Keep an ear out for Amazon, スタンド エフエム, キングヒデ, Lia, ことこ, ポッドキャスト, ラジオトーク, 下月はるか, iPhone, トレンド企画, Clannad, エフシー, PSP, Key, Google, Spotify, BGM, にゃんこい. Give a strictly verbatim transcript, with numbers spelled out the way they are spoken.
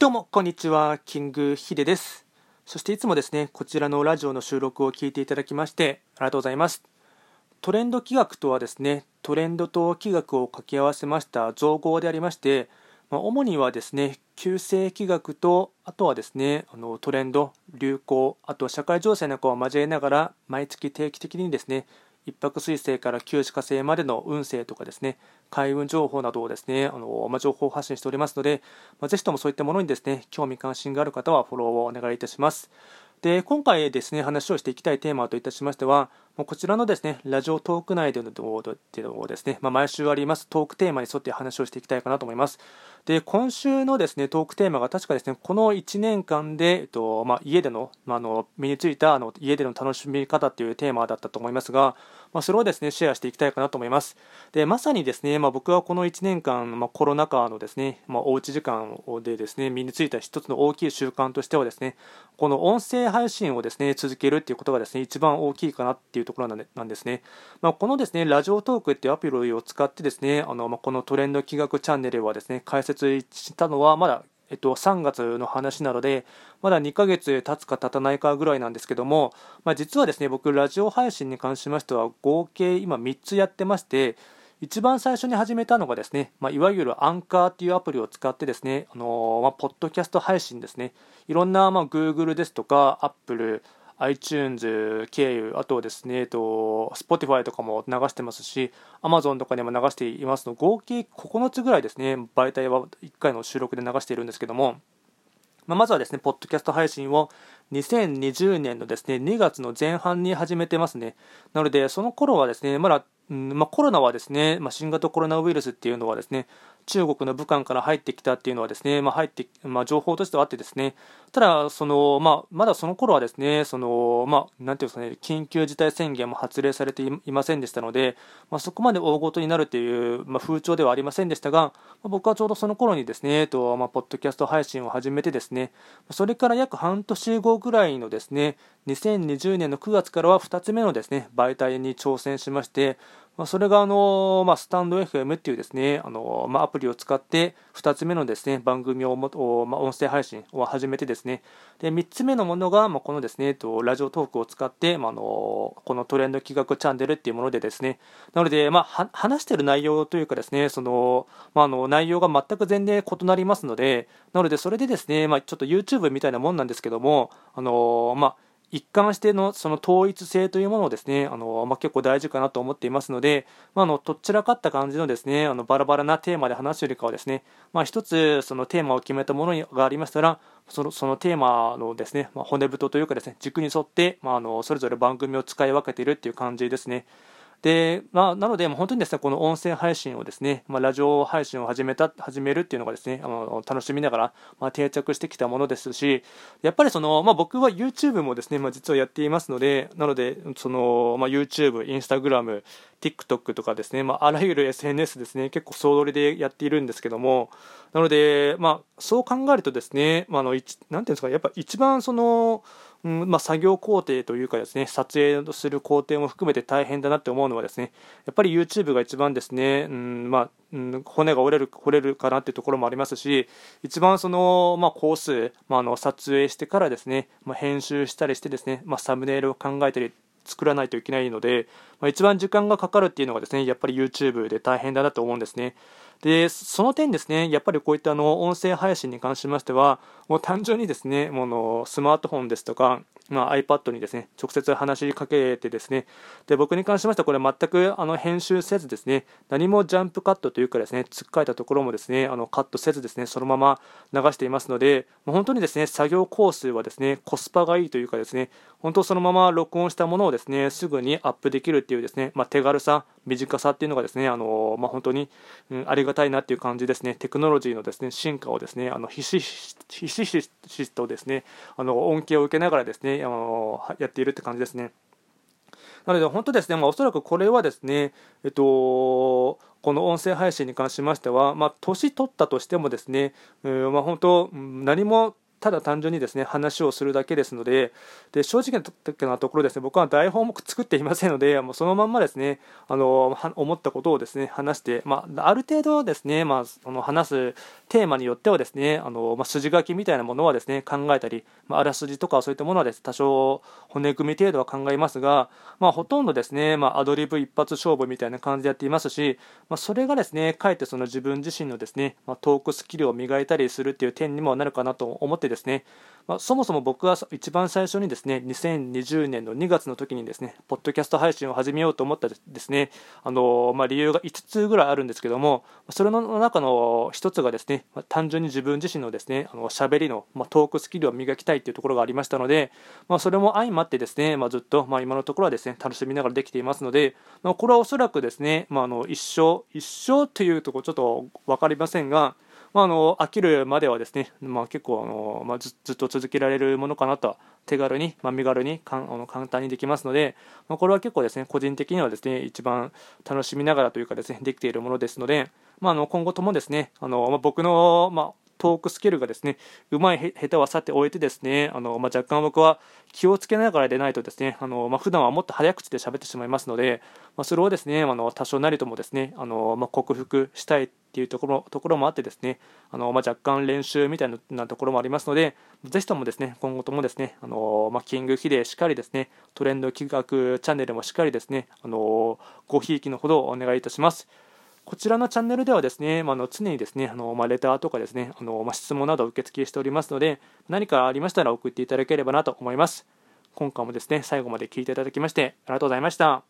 どうもこんにちは、キングヒデです。そしていつもですね、こちらのラジオの収録を聞いていただきましてありがとうございます。トレンド企画とはですね、トレンドと企画を掛け合わせました造語でありまして、主にはですね、旧世企画と、あとはですね、あのトレンド、流行、あと社会情勢なんかを交えながら、毎月定期的にですね、一泊水星から旧歯科星までの運勢とかですね、開運情報などをですね、あのまあ、情報発信しておりますので、まあ、ぜひともそういったものにですね、興味関心がある方はフォローをお願いいたします。で、今回ですね、話をしていきたいテーマといたしましては、こちらのですね、ラジオトーク内でのですね、まあ、毎週ありますトークテーマに沿って話をしていきたいかなと思います。で、今週のですね、トークテーマが確かですね、このいちねんかんで、えっとまあ、家での、まあ、あの身についたあの家での楽しみ方というテーマだったと思いますが、まあ、それをですね、シェアしていきたいかなと思います。で、まさにですね、まあ、僕はこのいちねんかん、まあ、コロナ禍のですね、まあ、おうち時間でですね、身についた一つの大きい習慣としてはですね、この音声配信をですね、続けるということがですね、一番大きいかなっていうところなんですね。まあ、このですね、ラジオトークっていうアプリを使ってですね、あの、まあ、このトレンド企画チャンネルはですね、開設したのはまだ、えっと、さんがつの話なので、まだにかげつ経つか経たないかぐらいなんですけども、まあ、実はですね、僕ラジオ配信に関しましては合計今みっつやってまして、一番最初に始めたのがですね、まあ、いわゆるアンカーというアプリを使ってですね、あのーまあ、ポッドキャスト配信ですね、いろんな、まあ、Google ですとか Apple、iTunes 経由、あとですね、えっと、Spotify とかも流してますし、Amazon とかでも流していますの、合計ここのつぐらいですね、媒体はいっかいの収録で流しているんですけども、まあ、まずはですね、ポッドキャスト配信をにせんにじゅうねんのですね、にがつの前半に始めてますね。なので、その頃はですね、まだうんまあ、コロナはですね、まあ、新型コロナウイルスっていうのはですね、中国の武漢から入ってきたっていうのはですね、まあ入ってまあ、情報としてはあってですね、ただその、まあ、まだその頃はですね、その、まあ、なんていうんですかね、緊急事態宣言も発令されていませんでしたので、まあ、そこまで大ごとになるという、まあ、風潮ではありませんでしたが、まあ、僕はちょうどその頃にですね、えっとまあ、ポッドキャスト配信を始めてですね、それから約半年後ぐらいのですね、にせんにじゅうねんのくがつからはふたつめのですね、媒体に挑戦しまして、まあ、それがあの、まあ、スタンド エフエム っていうですね、あの、まあ、アプリを使ってふたつめのですね、番組をもお、まあ、音声配信を始めてですね、でみっつめのものが、まあ、このですね、とラジオトークを使って、まあ、あのこのトレンド企画チャンネルっていうものでですね、なので、まあ、は話している内容というかですね、その、まあ、あの内容が全く全然異なりますので、なのでそれでですね、まあ、ちょっと YouTube みたいなもんなんですけども、あのまあ一貫してのその統一性というものをですね、あの、まあ、結構大事かなと思っていますので、まあ、あのとっちらかった感じのですね、あのバラバラなテーマで話すよりかはですね、まあ、一つそのテーマを決めたものがありましたら、その、そのテーマのですね、まあ、骨太というかですね、軸に沿って、まあ、あのそれぞれ番組を使い分けているっていう感じですね。で、まあ、なので、本当にですね、この音声配信をですね、まあ、ラジオ配信を始めた、始めるっていうのがですね、あの楽しみながら、まあ、定着してきたものですし、やっぱりその、まあ、僕は YouTube もですね、まあ、実はやっていますので、なので、その、まあ、YouTube、Instagram、TikTok とかですね、まあ、あらゆる エスエヌエス ですね、結構総取りでやっているんですけども、なので、まあ、そう考えるとですね、まあ、あの、なんていうんですか、やっぱ一番その、うんまあ、作業工程というかですね、撮影する工程も含めて大変だなって思うのはですね、やっぱり YouTube が一番ですね、うんまあうん、骨が折れる、折れるかなっていうところもありますし、一番その、まあ、工数、まあ、あの撮影してからですね、まあ、編集したりしてですね、まあ、サムネイルを考えたり作らないといけないので、まあ、一番時間がかかるっていうのがですね、やっぱり YouTube で大変だなと思うんですね。で、その点ですね、やっぱりこういったあの音声配信に関しましては、もう単純にですね、もうのスマートフォンですとか、まあ、iPad にですね、直接話しかけてですね、で、僕に関しましてはこれ全くあの編集せずですね、何もジャンプカットというかですね、つっかえたところもですね、あのカットせずですね、そのまま流していますので、もう本当にですね、作業工数はですね、コスパがいいというかですね、本当そのまま録音したものをですね、すぐにアップできるっていうですね、まあ、手軽さ、短さっていうのがですね、あのまあ、本当に、うん、ありがたいなっていう感じですね。テクノロジーのですね、進化をですね、あのひしひしとですね、あの恩恵を受けながらですね、あのやっているって感じですね。なので本当ですね、まあ、おそらくこれはですね、えっとこの音声配信に関しましては、まあ、年取ったとしてもですね、うんまあ、本当何もただ単純にですね話をするだけですの で, で正直なところですね僕は台本も作っていませんので、もうそのまんまですねあの思ったことをですね話して、まあ、ある程度ですね、まあ、あの話すテーマによってはですねあの、まあ、筋書きみたいなものはですね考えたり、まあ、あらすじとかそういったものはです、ね、多少骨組み程度は考えますが、まあ、ほとんどですね、まあ、アドリブ一発勝負みたいな感じでやっていますし、まあ、それがですねかえってその自分自身のですね、まあ、トークスキルを磨いたりするっていう点にもなるかなと思ってですね、まあ、そもそも僕は一番最初にですねにせんにじゅうねんのにがつの時にですねポッドキャスト配信を始めようと思ったですねあの、まあ、理由がいつつぐらいあるんですけども、それの中のひとつがですね、まあ、単純に自分自身のですねあの喋りの、まあ、トークスキルを磨きたいというところがありましたので、まあ、それも相まってですね、まあ、ずっと、まあ、今のところはですね楽しみながらできていますので、まあ、これはおそらくですね、まあ、あの一生一生というところちょっと分かりませんが、まあ、あの飽きるまではですね、まあ、結構あの、まあ、ず, ずっと続けられるものかなとは手軽に、まあ、身軽にかんあの簡単にできますので、まあ、これは結構ですね個人的にはですね一番楽しみながらというかですねできているものですので、まあ、あの今後ともですねあの、まあ、僕の、まあ、トークスキルがですねうまいへ下手はさておいてですねあの、まあ、若干僕は気をつけながらでないとですねあの、まあ、普段はもっと早口で喋ってしまいますので、まあ、それをですねあの多少なりともですねあの、まあ、克服したいっていうところ、ところもあってですねあの、まあ、若干練習みたいなところもありますので、ぜひともですね今後ともですねあの、まあ、キングヒデしっかりですねトレンド企画チャンネルもしっかりですねあのごひいきのほどお願いいたします。こちらのチャンネルではですね、まあ、の常にですねあの、まあ、レターとかですねあの、まあ、質問などを受付しておりますので、何かありましたら送っていただければなと思います。今回もですね最後まで聞いていただきましてありがとうございました。